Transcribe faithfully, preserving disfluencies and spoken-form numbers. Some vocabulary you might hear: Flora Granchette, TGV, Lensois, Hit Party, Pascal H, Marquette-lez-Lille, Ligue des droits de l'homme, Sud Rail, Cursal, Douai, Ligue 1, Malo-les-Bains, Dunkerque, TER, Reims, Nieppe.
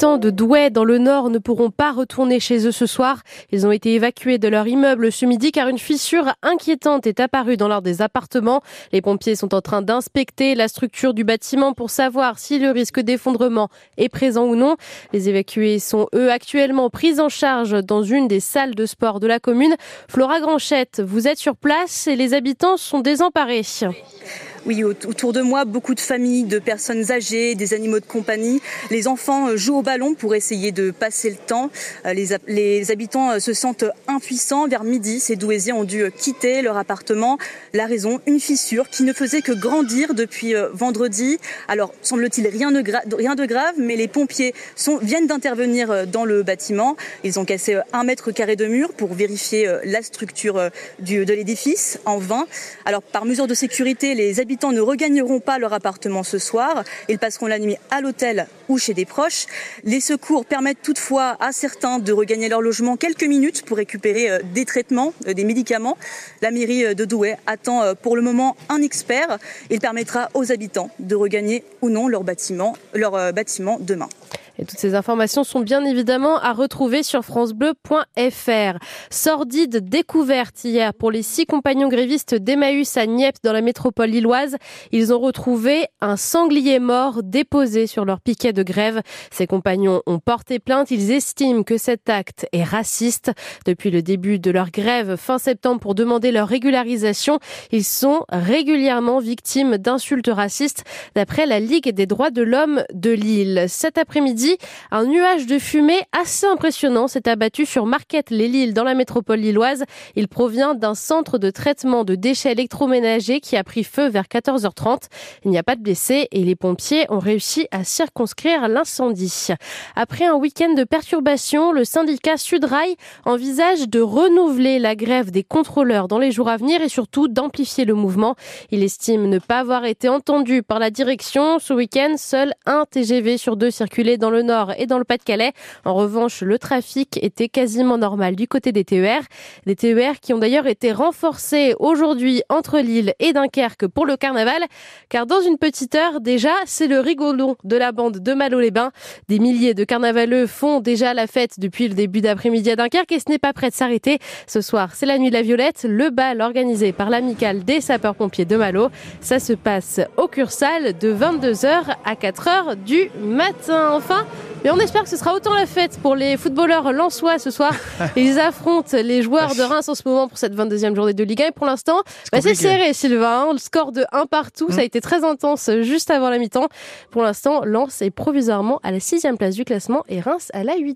Les habitants de Douai, dans le Nord, ne pourront pas retourner chez eux ce soir. Ils ont été évacués de leur immeuble ce midi car une fissure inquiétante est apparue dans l'un des appartements. Les pompiers sont en train d'inspecter la structure du bâtiment pour savoir si le risque d'effondrement est présent ou non. Les évacués sont, eux, actuellement pris en charge dans une des salles de sport de la commune. Flora Granchette, vous êtes sur place et les habitants sont désemparés. Oui, autour de moi, beaucoup de familles, de personnes âgées, des animaux de compagnie. Les enfants jouent au ballon pour essayer de passer le temps. Les, les habitants se sentent impuissants. Vers midi, ces Douaisiens ont dû quitter leur appartement. La raison, une fissure qui ne faisait que grandir depuis vendredi. Alors, semble-t-il, rien de, gra- rien de grave, mais les pompiers sont, viennent d'intervenir dans le bâtiment. Ils ont cassé un mètre carré de mur pour vérifier la structure du, de l'édifice, en vain. Alors, par mesure de sécurité, les habitants Les habitants ne regagneront pas leur appartement ce soir. Ils passeront la nuit à l'hôtel ou chez des proches. Les secours permettent toutefois à certains de regagner leur logement quelques minutes pour récupérer des traitements, des médicaments. La mairie de Douai attend pour le moment un expert. Il permettra aux habitants de regagner ou non leur bâtiment, leur bâtiment demain. Et toutes ces informations sont bien évidemment à retrouver sur francebleu point fr. Sordide découverte hier pour les six compagnons grévistes d'Emmaüs à Nieppe dans la métropole lilloise. Ils ont retrouvé un sanglier mort déposé sur leur piquet de grève. Ces compagnons ont porté plainte. Ils estiment que cet acte est raciste. Depuis le début de leur grève fin septembre pour demander leur régularisation, ils sont régulièrement victimes d'insultes racistes d'après la Ligue des droits de l'homme de Lille. Cet après-midi, un nuage de fumée assez impressionnant s'est abattu sur Marquette-lez-Lille dans la métropole lilloise. Il provient d'un centre de traitement de déchets électroménagers qui a pris feu vers quatorze heures trente. Il n'y a pas de blessés et les pompiers ont réussi à circonscrire l'incendie. Après un week-end de perturbations, le syndicat Sud Rail envisage de renouveler la grève des contrôleurs dans les jours à venir et surtout d'amplifier le mouvement. Il estime ne pas avoir été entendu par la direction. Ce week-end, seul un T G V sur deux circulait dans Dans le Nord et dans le Pas-de-Calais. En revanche, le trafic était quasiment normal du côté des T E R. Des T E R qui ont d'ailleurs été renforcés aujourd'hui entre Lille et Dunkerque pour le carnaval. Car dans une petite heure, déjà, c'est le rigolon de la bande de Malo-les-Bains. Des milliers de carnavaleux font déjà la fête depuis le début d'après-midi à Dunkerque et ce n'est pas prêt de s'arrêter. Ce soir, c'est la nuit de la Violette, le bal organisé par l'amicale des sapeurs-pompiers de Malo. Ça se passe au Cursal de vingt-deux heures à quatre heures du matin. Enfin, mais on espère que ce sera autant la fête pour les footballeurs lensois ce soir. Ils affrontent les joueurs de Reims en ce moment pour cette vingt-deuxième journée de Ligue un. Et pour l'instant, c'est, bah c'est serré, Sylvain. Le score de un partout, mmh. ça a été très intense juste avant la mi-temps. Pour l'instant, Lens est provisoirement à la sixième place du classement et Reims à la huitième.